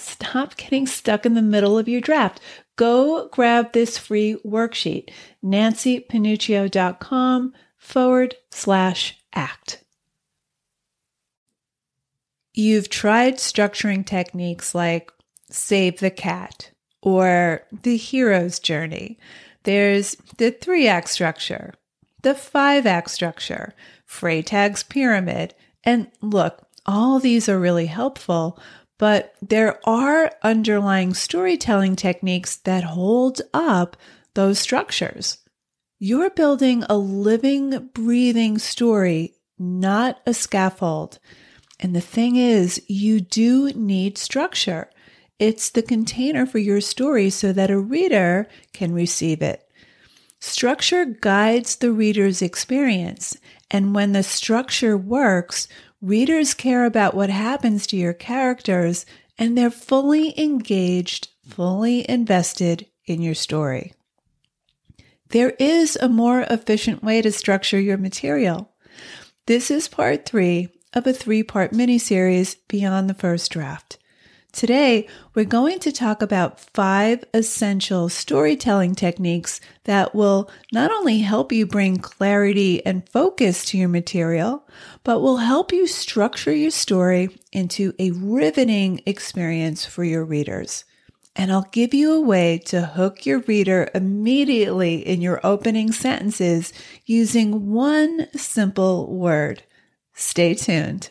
Stop getting stuck in the middle of your draft. Go grab this free worksheet, nancypanuccio.com/act. You've tried structuring techniques like Save the Cat or The Hero's Journey. There's the 3-act structure, the 5-act structure, Freytag's Pyramid. And look, all these are really helpful, but there are underlying storytelling techniques that hold up those structures. You're building a living, breathing story, not a scaffold. And the thing is, you do need structure. It's the container for your story so that a reader can receive it. Structure guides the reader's experience, and when the structure works, readers care about what happens to your characters, and they're fully engaged, fully invested in your story. There is a more efficient way to structure your material. This is part 3 of a 3-part miniseries, Beyond the First Draft. Today, we're going to talk about 5 essential storytelling techniques that will not only help you bring clarity and focus to your material, but will help you structure your story into a riveting experience for your readers. And I'll give you a way to hook your reader immediately in your opening sentences using one simple word. Stay tuned.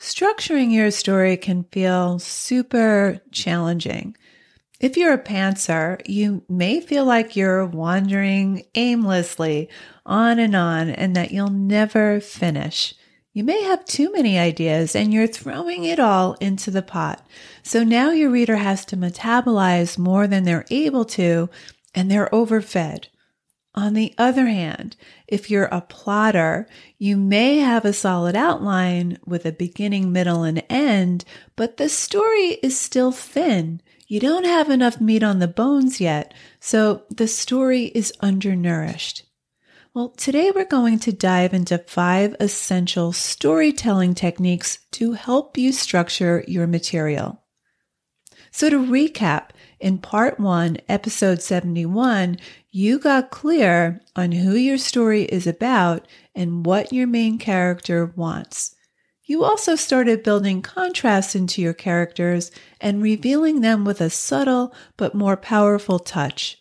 Structuring your story can feel super challenging. If you're a pantser, you may feel like you're wandering aimlessly on and that you'll never finish. You may have too many ideas and you're throwing it all into the pot. So now your reader has to metabolize more than they're able to, and they're overfed. On the other hand, if you're a plotter, you may have a solid outline with a beginning, middle, and end, but the story is still thin. You don't have enough meat on the bones yet, so the story is undernourished. Well, today we're going to dive into 5 essential storytelling techniques to help you structure your material. So to recap, in Part 1, Episode 71, you got clear on who your story is about and what your main character wants. You also started building contrast into your characters and revealing them with a subtle but more powerful touch.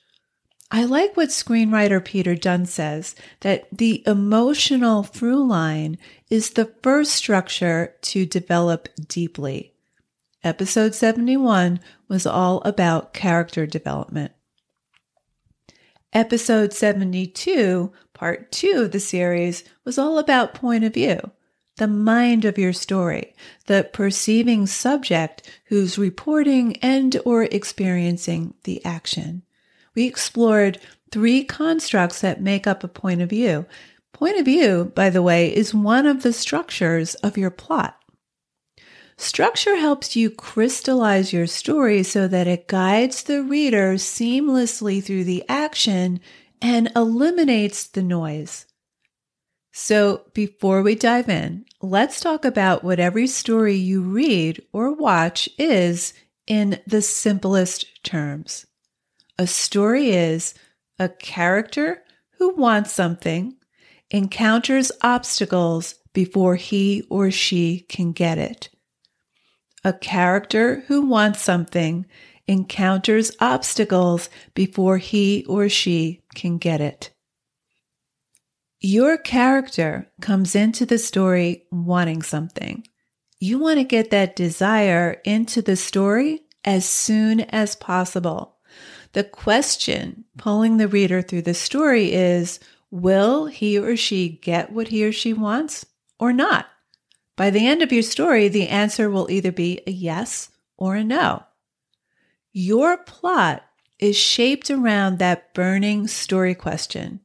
I like what screenwriter Peter Dunn says, that the emotional through line is the first structure to develop deeply. Episode 71 was all about character development. Episode 72, part 2 of the series, was all about point of view, the mind of your story, the perceiving subject who's reporting and or experiencing the action. We explored 3 constructs that make up a point of view. Point of view, by the way, is one of the structures of your plot. Structure helps you crystallize your story so that it guides the reader seamlessly through the action and eliminates the noise. So before we dive in, let's talk about what every story you read or watch is in the simplest terms. A story is a character who wants something, encounters obstacles before he or she can get it. A character who wants something encounters obstacles before he or she can get it. Your character comes into the story wanting something. You want to get that desire into the story as soon as possible. The question pulling the reader through the story is, will he or she get what he or she wants or not? By the end of your story, the answer will either be a yes or a no. Your plot is shaped around that burning story question.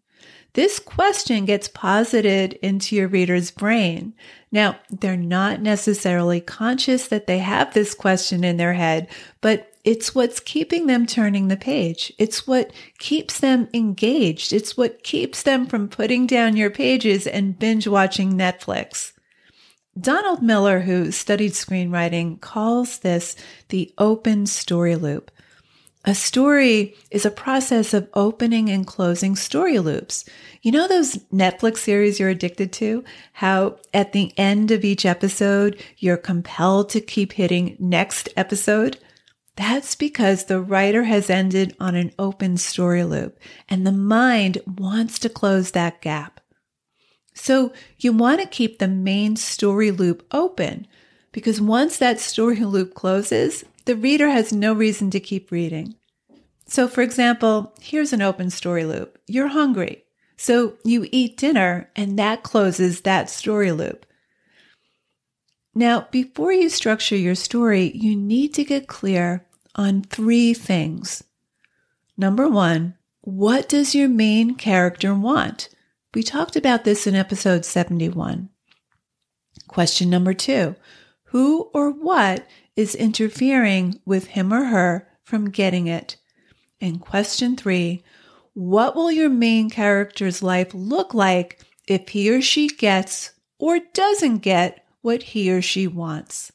This question gets posited into your reader's brain. Now, they're not necessarily conscious that they have this question in their head, but it's what's keeping them turning the page. It's what keeps them engaged. It's what keeps them from putting down your pages and binge watching Netflix. Donald Miller, who studied screenwriting, calls this the open story loop. A story is a process of opening and closing story loops. You know those Netflix series you're addicted to? How at the end of each episode, you're compelled to keep hitting next episode? That's because the writer has ended on an open story loop, and the mind wants to close that gap. So you want to keep the main story loop open, because once that story loop closes, the reader has no reason to keep reading. So for example, here's an open story loop. You're hungry, so you eat dinner, and that closes that story loop. Now, before you structure your story, you need to get clear on three things. Number one, what does your main character want? We talked about this in episode 71. Question number two, who or what is interfering with him or her from getting it? And question three, what will your main character's life look like if he or she gets or doesn't get what he or she wants?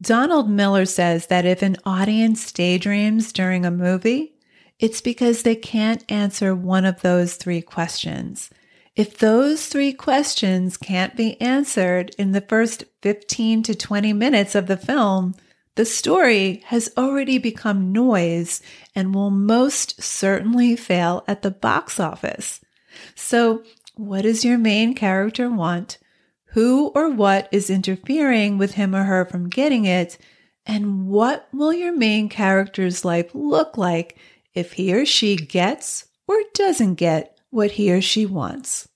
Donald Miller says that if an audience daydreams during a movie, it's because they can't answer one of those three questions. If those three questions can't be answered in the first 15 to 20 minutes of the film, the story has already become noise and will most certainly fail at the box office. So, what does your main character want? Who or what is interfering with him or her from getting it? And what will your main character's life look like if he or she gets or doesn't get what he or she wants?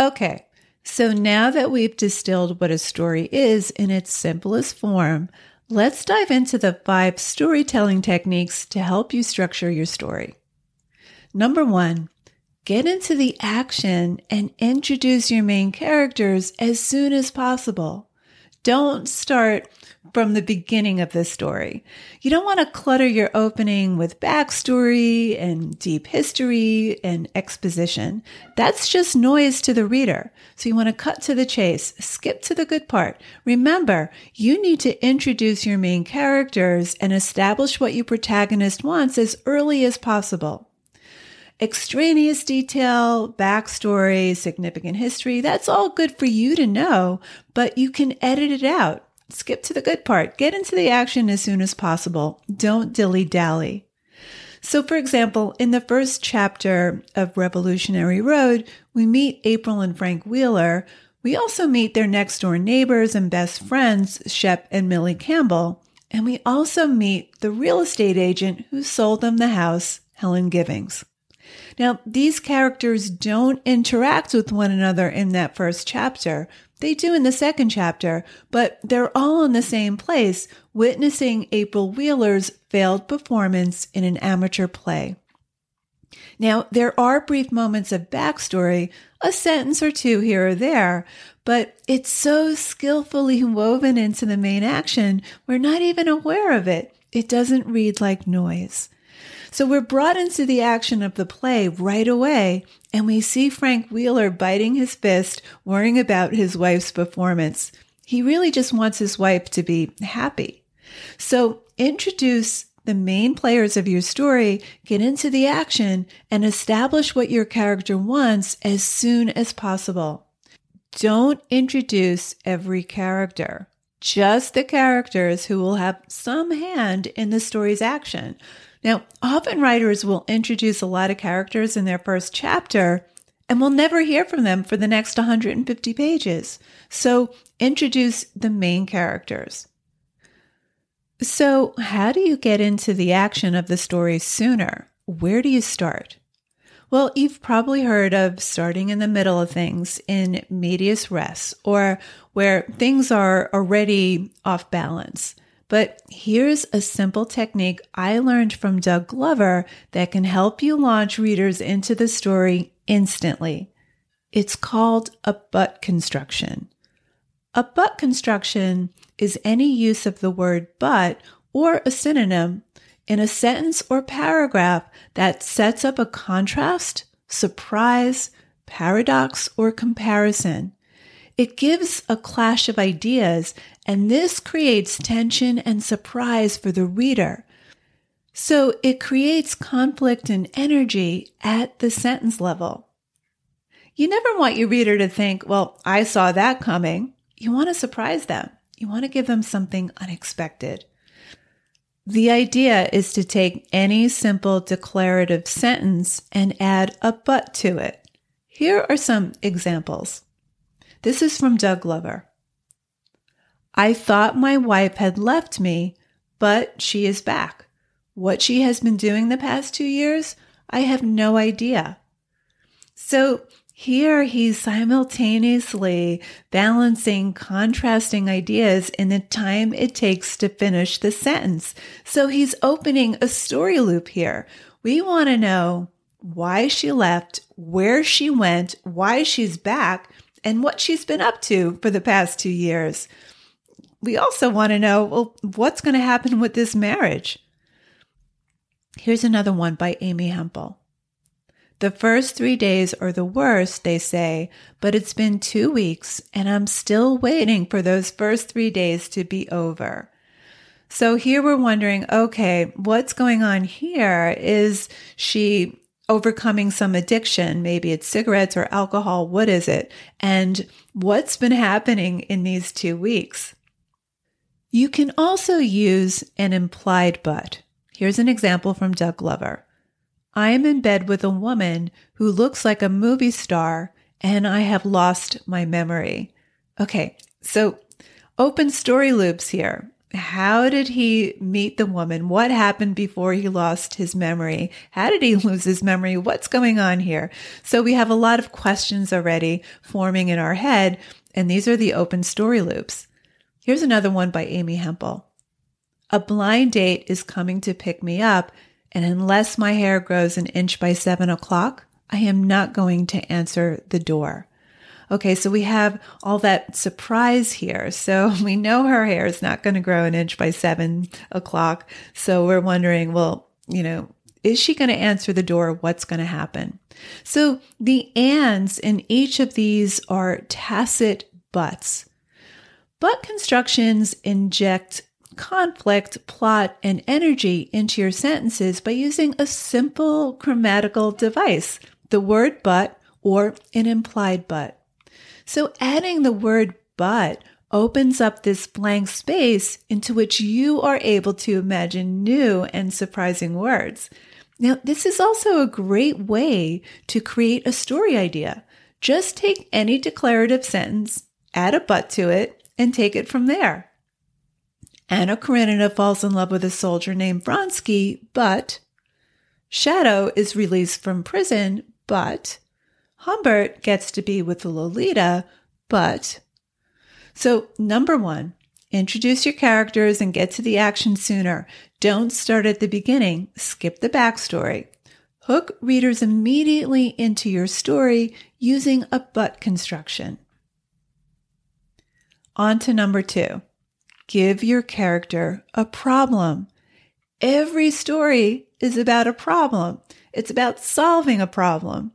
Okay, so now that we've distilled what a story is in its simplest form, let's dive into the 5 storytelling techniques to help you structure your story. Number one, get into the action and introduce your main characters as soon as possible. Don't start from the beginning of the story. You don't want to clutter your opening with backstory and deep history and exposition. That's just noise to the reader. So you want to cut to the chase, skip to the good part. Remember, you need to introduce your main characters and establish what your protagonist wants as early as possible. Extraneous detail, backstory, significant history, that's all good for you to know, but you can edit it out. Skip to the good part. Get into the action as soon as possible. Don't dilly-dally. So for example, in the first chapter of Revolutionary Road, we meet April and Frank Wheeler. We also meet their next-door neighbors and best friends, Shep and Millie Campbell. And we also meet the real estate agent who sold them the house, Helen Givings. Now, these characters don't interact with one another in that first chapter. They do in the second chapter, but they're all in the same place, witnessing April Wheeler's failed performance in an amateur play. Now, there are brief moments of backstory, a sentence or two here or there, but it's so skillfully woven into the main action, we're not even aware of it. It doesn't read like noise. So we're brought into the action of the play right away, and we see Frank Wheeler biting his fist, worrying about his wife's performance. He really just wants his wife to be happy. So introduce the main players of your story, get into the action, and establish what your character wants as soon as possible. Don't introduce every character, just the characters who will have some hand in the story's action. Now, often writers will introduce a lot of characters in their first chapter, and we'll never hear from them for the next 150 pages. So introduce the main characters. So how do you get into the action of the story sooner? Where do you start? Well, you've probably heard of starting in the middle of things, in medias res, or where things are already off balance. But here's a simple technique I learned from Doug Glover that can help you launch readers into the story instantly. It's called a but construction. A but construction is any use of the word but or a synonym in a sentence or paragraph that sets up a contrast, surprise, paradox, or comparison. It gives a clash of ideas, and this creates tension and surprise for the reader. So it creates conflict and energy at the sentence level. You never want your reader to think, well, I saw that coming. You want to surprise them. You want to give them something unexpected. The idea is to take any simple declarative sentence and add a but to it. Here are some examples. This is from Doug Glover. I thought my wife had left me, but she is back. What she has been doing the past 2 years, I have no idea. So here he's simultaneously balancing contrasting ideas in the time it takes to finish the sentence. So he's opening a story loop here. We want to know why she left, where she went, why she's back, and what she's been up to for the past 2 years. We also want to know, well, what's going to happen with this marriage? Here's another one by Amy Hempel. The first 3 days are the worst, they say, but it's been 2 weeks and I'm still waiting for those first 3 days to be over. So here we're wondering, okay, what's going on here? Is she overcoming some addiction? Maybe it's cigarettes or alcohol. What is it? And what's been happening in these 2 weeks? You can also use an implied but. Here's an example from Doug Glover. I am in bed with a woman who looks like a movie star, and I have lost my memory. Okay, so open story loops here. How did he meet the woman? What happened before he lost his memory? How did he lose his memory? What's going on here? So we have a lot of questions already forming in our head, and these are the open story loops. Here's another one by Amy Hempel. A blind date is coming to pick me up, and unless my hair grows an inch by 7 o'clock, I am not going to answer the door. Okay, so we have all that surprise here. So we know her hair is not going to grow an inch by 7 o'clock. So we're wondering, well, is she going to answer the door? What's going to happen? So the ands in each of these are tacit buts. But constructions inject conflict, plot, and energy into your sentences by using a simple grammatical device, the word but or an implied but. So adding the word but opens up this blank space into which you are able to imagine new and surprising words. Now, this is also a great way to create a story idea. Just take any declarative sentence, add a but to it, and take it from there. Anna Karenina falls in love with a soldier named Vronsky, but Shadow is released from prison, but Humbert gets to be with Lolita, but. So number one, introduce your characters and get to the action sooner. Don't start at the beginning. Skip the backstory. Hook readers immediately into your story using a but construction. On to number two. Give your character a problem. Every story is about a problem. It's about solving a problem.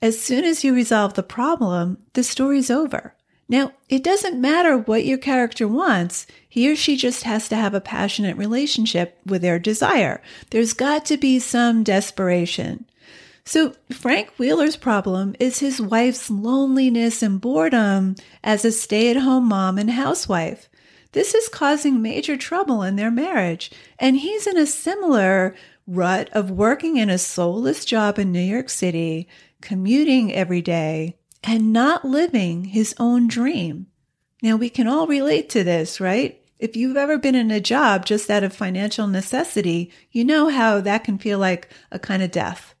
As soon as you resolve the problem, the story's over. Now, it doesn't matter what your character wants. He or she just has to have a passionate relationship with their desire. There's got to be some desperation. So Frank Wheeler's problem is his wife's loneliness and boredom as a stay-at-home mom and housewife. This is causing major trouble in their marriage, and he's in a similar rut of working in a soulless job in New York City, commuting every day, and not living his own dream. Now, we can all relate to this, right? If you've ever been in a job just out of financial necessity, you know how that can feel like a kind of death.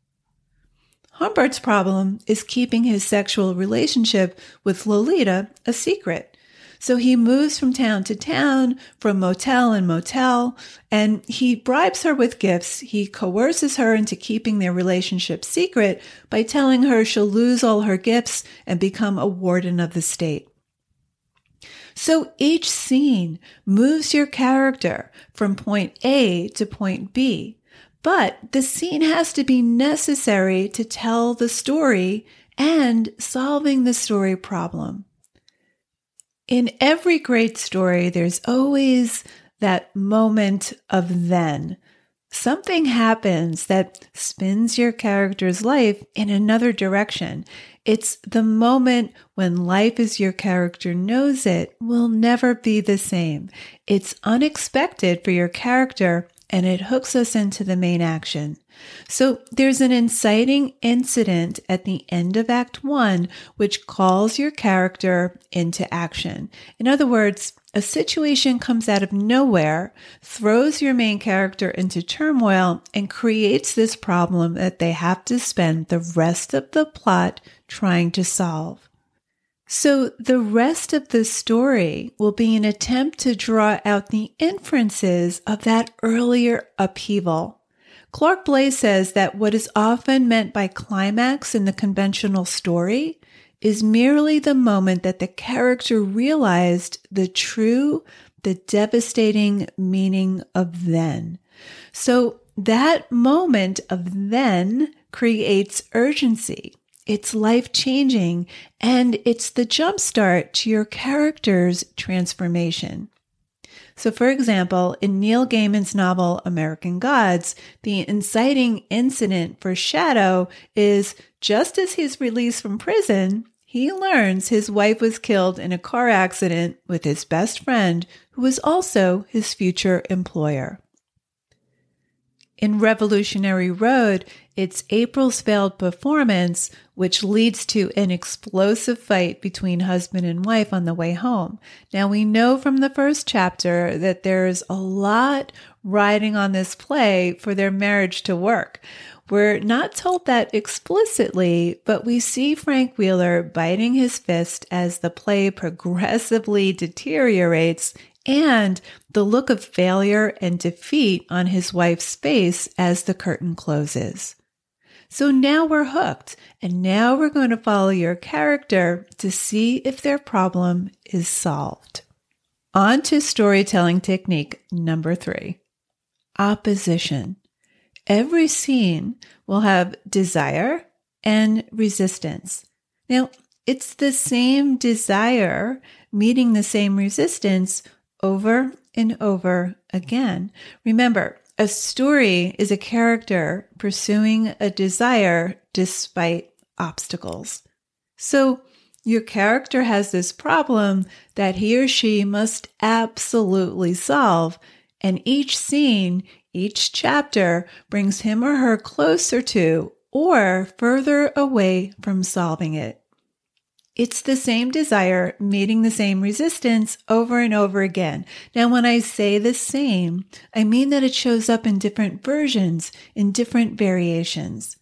Humbert's problem is keeping his sexual relationship with Lolita a secret. So he moves from town to town, from motel and motel, and he bribes her with gifts. He coerces her into keeping their relationship secret by telling her she'll lose all her gifts and become a warden of the state. So each scene moves your character from point A to point B, but the scene has to be necessary to tell the story and solving the story problem. In every great story, there's always that moment of then. Something happens that spins your character's life in another direction. It's the moment when life as your character knows it will never be the same. It's unexpected for your character, and it hooks us into the main action. So there's an inciting incident at the end of Act 1, which calls your character into action. In other words, a situation comes out of nowhere, throws your main character into turmoil, and creates this problem that they have to spend the rest of the plot trying to solve. So the rest of the story will be an attempt to draw out the inferences of that earlier upheaval. Clark Blaise says that what is often meant by climax in the conventional story is merely the moment that the character realized the devastating meaning of then. So that moment of then creates urgency. It's life-changing, and it's the jumpstart to your character's transformation. So, for example, in Neil Gaiman's novel American Gods, the inciting incident for Shadow is just as he's released from prison, he learns his wife was killed in a car accident with his best friend, who was also his future employer. In Revolutionary Road, it's April's failed performance, which leads to an explosive fight between husband and wife on the way home. Now, we know from the first chapter that there's a lot riding on this play for their marriage to work. We're not told that explicitly, but we see Frank Wheeler biting his fist as the play progressively deteriorates and the look of failure and defeat on his wife's face as the curtain closes. So now we're hooked, and now we're going to follow your character to see if their problem is solved. On to storytelling technique number 3, opposition. Every scene will have desire and resistance. Now, it's the same desire meeting the same resistance over and over again. Remember, a story is a character pursuing a desire despite obstacles. So your character has this problem that he or she must absolutely solve, and each scene, each chapter brings him or her closer to or further away from solving it. It's the same desire meeting the same resistance over and over again. Now, when I say the same, I mean that it shows up in different versions, in different variations.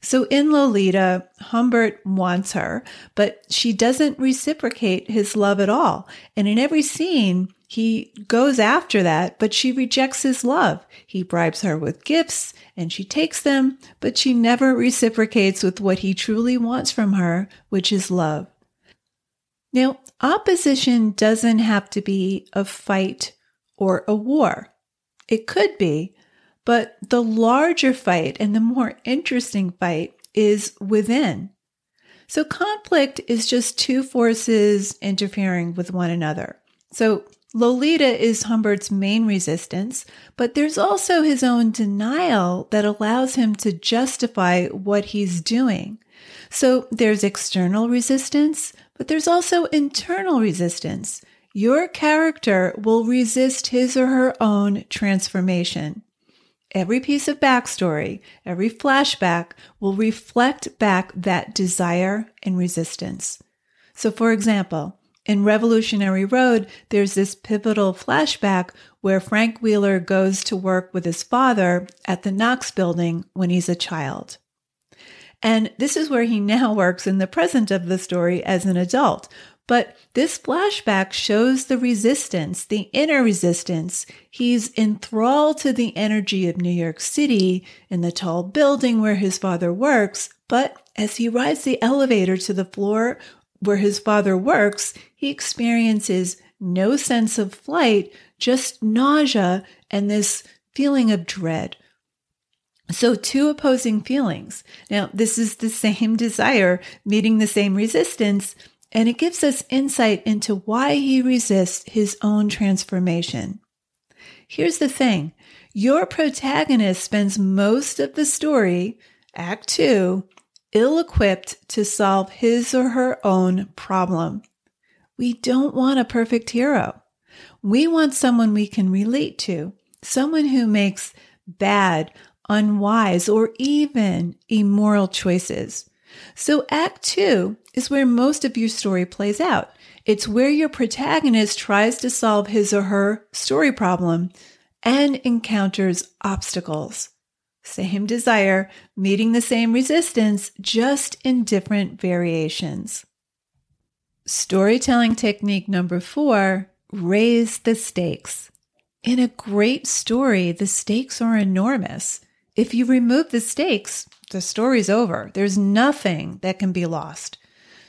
So in Lolita, Humbert wants her, but she doesn't reciprocate his love at all. And in every scene, he goes after that, but she rejects his love. He bribes her with gifts, and she takes them, but she never reciprocates with what he truly wants from her, which is love. Now, opposition doesn't have to be a fight or a war. It could be, but the larger fight and the more interesting fight is within. So conflict is just two forces interfering with one another. So Lolita is Humbert's main resistance, but there's also his own denial that allows him to justify what he's doing. So there's external resistance, but there's also internal resistance. Your character will resist his or her own transformation. Every piece of backstory, every flashback will reflect back that desire and resistance. So for example, in Revolutionary Road, there's this pivotal flashback where Frank Wheeler goes to work with his father at the Knox building when he's a child. And this is where he now works in the present of the story as an adult. But this flashback shows the resistance, the inner resistance. He's enthralled to the energy of New York City in the tall building where his father works. But as he rides the elevator to the floor where his father works, he experiences no sense of flight, just nausea and this feeling of dread. So two opposing feelings. Now, this is the same desire meeting the same resistance, and it gives us insight into why he resists his own transformation. Here's the thing. Your protagonist spends most of the story, Act 2, ill-equipped to solve his or her own problem. We don't want a perfect hero. We want someone we can relate to, someone who makes bad, unwise, or even immoral choices. So Act 2 is where most of your story plays out. It's where your protagonist tries to solve his or her story problem and encounters obstacles. Same desire, meeting the same resistance, just in different variations. Storytelling technique number 4, raise the stakes. In a great story, the stakes are enormous. If you remove the stakes, the story's over. There's nothing that can be lost.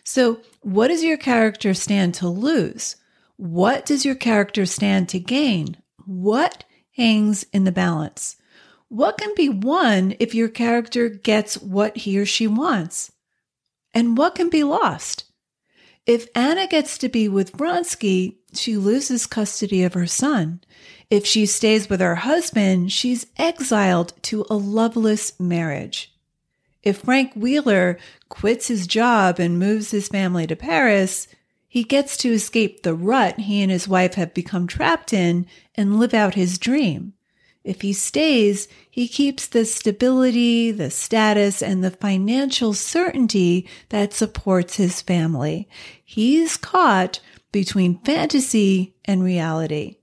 So what does your character stand to lose? What does your character stand to gain? What hangs in the balance? What can be won if your character gets what he or she wants? And what can be lost? If Anna gets to be with Vronsky, she loses custody of her son. If she stays with her husband, she's exiled to a loveless marriage. If Frank Wheeler quits his job and moves his family to Paris, he gets to escape the rut he and his wife have become trapped in and live out his dream. If he stays, he keeps the stability, the status, and the financial certainty that supports his family. He's caught between fantasy and reality.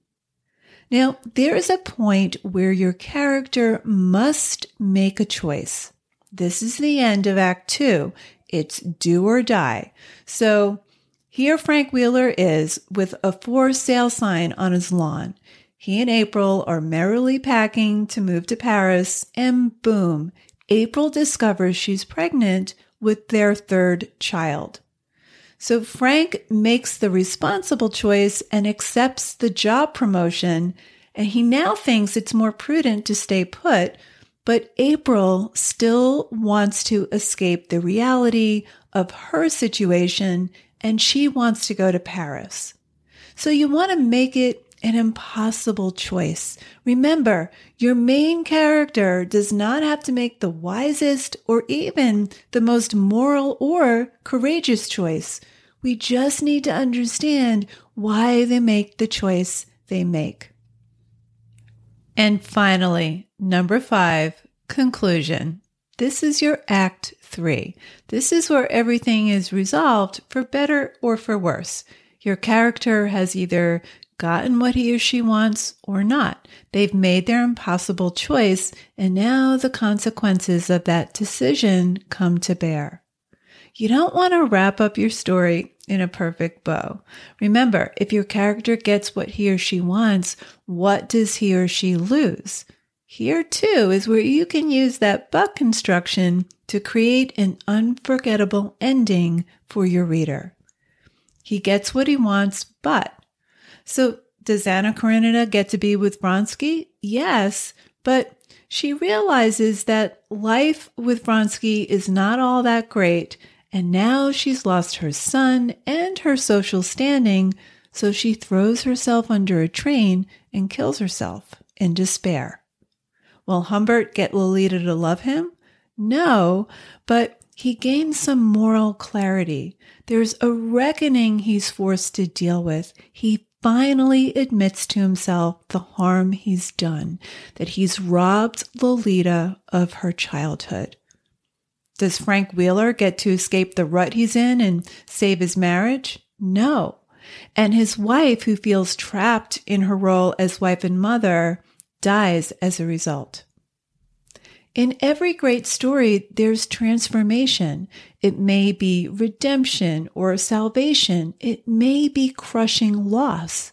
Now, there is a point where your character must make a choice. This is the end of Act 2. It's do or die. So here Frank Wheeler is with a for-sale sign on his lawn. He and April are merrily packing to move to Paris, and boom, April discovers she's pregnant with their third child. So Frank makes the responsible choice and accepts the job promotion, and he now thinks it's more prudent to stay put, but April still wants to escape the reality of her situation, and she wants to go to Paris. So you want to make it an impossible choice. Remember, your main character does not have to make the wisest or even the most moral or courageous choice. We just need to understand why they make the choice they make. And finally, number 5, conclusion. This is your Act 3. This is where everything is resolved for better or for worse. Your character has either gotten what he or she wants or not. They've made their impossible choice, and now the consequences of that decision come to bear. You don't want to wrap up your story in a perfect bow. Remember, if your character gets what he or she wants, what does he or she lose? Here, too, is where you can use that but construction to create an unforgettable ending for your reader. He gets what he wants, but so does Anna Karenina get to be with Vronsky? Yes, but she realizes that life with Vronsky is not all that great and now she's lost her son and her social standing, so she throws herself under a train and kills herself in despair. Will Humbert get Lolita to love him? No, but he gains some moral clarity. There's a reckoning he's forced to deal with. He finally admits to himself the harm he's done, that he's robbed Lolita of her childhood. Does Frank Wheeler get to escape the rut he's in and save his marriage? No. And his wife, who feels trapped in her role as wife and mother, dies as a result. In every great story, there's transformation. It may be redemption or salvation. It may be crushing loss.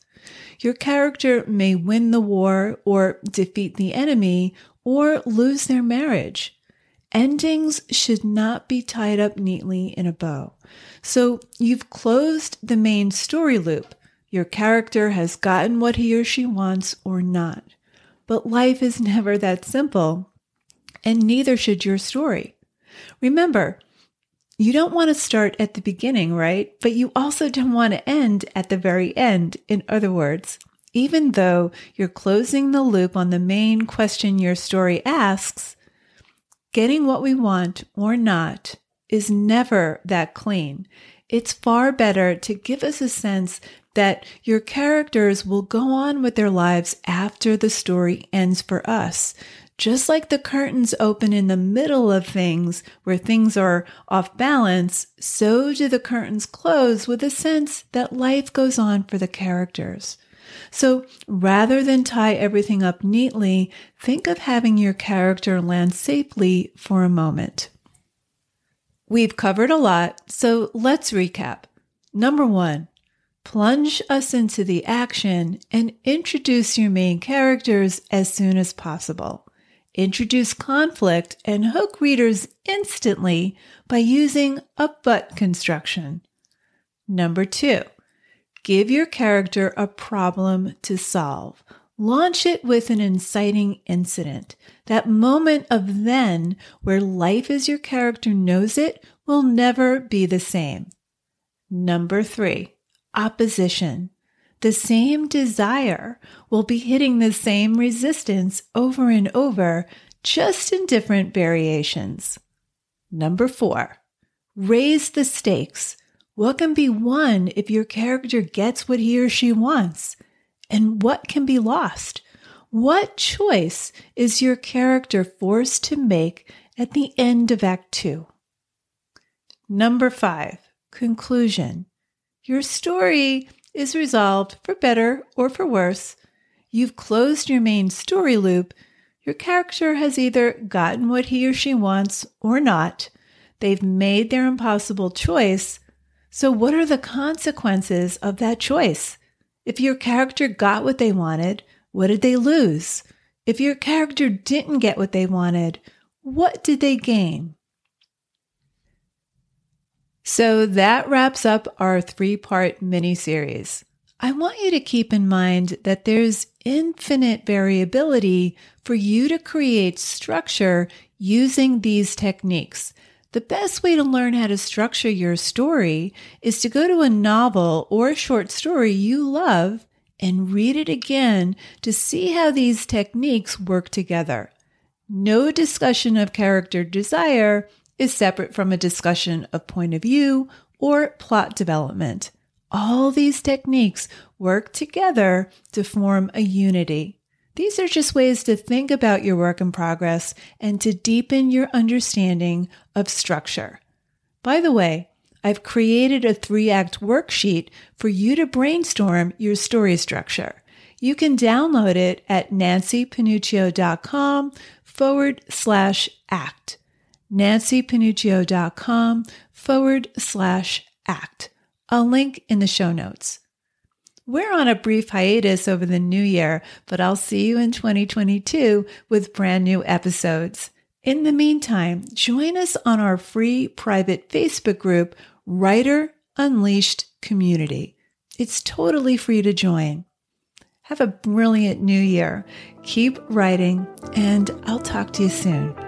Your character may win the war or defeat the enemy or lose their marriage. Endings should not be tied up neatly in a bow. So you've closed the main story loop. Your character has gotten what he or she wants or not. But life is never that simple, and neither should your story. Remember, you don't want to start at the beginning, right? But you also don't want to end at the very end. In other words, even though you're closing the loop on the main question your story asks, getting what we want or not is never that clean. It's far better to give us a sense that your characters will go on with their lives after the story ends for us. Just like the curtains open in the middle of things where things are off balance, so do the curtains close with a sense that life goes on for the characters. So rather than tie everything up neatly, think of having your character land safely for a moment. We've covered a lot, so let's recap. Number 1, plunge us into the action and introduce your main characters as soon as possible. Introduce conflict and hook readers instantly by using a but construction. Number 2, give your character a problem to solve. Launch it with an inciting incident. That moment of then where life as your character knows it will never be the same. Number 3, opposition. The same desire will be hitting the same resistance over and over, just in different variations. Number 4, raise the stakes. What can be won if your character gets what he or she wants? And what can be lost? What choice is your character forced to make at the end of Act 2? Number 5, conclusion. Your story is resolved for better or for worse. You've closed your main story loop. Your character has either gotten what he or she wants or not. They've made their impossible choice. So what are the consequences of that choice? If your character got what they wanted, what did they lose? If your character didn't get what they wanted, what did they gain? So that wraps up our 3-part miniseries. I want you to keep in mind that there's infinite variability for you to create structure using these techniques. The best way to learn how to structure your story is to go to a novel or a short story you love and read it again to see how these techniques work together. No discussion of character desire is separate from a discussion of point of view or plot development. All these techniques work together to form a unity. These are just ways to think about your work in progress and to deepen your understanding of structure. By the way, I've created a 3-act worksheet for you to brainstorm your story structure. You can download it at nancypanuccio.com/act. nancypanuccio.com/act. I'll link in the show notes. We're on a brief hiatus over the new year, but I'll see you in 2022 with brand new episodes. In the meantime, join us on our free private Facebook group, Writer Unleashed Community. It's totally free to join. Have a brilliant new year. Keep writing, and I'll talk to you soon.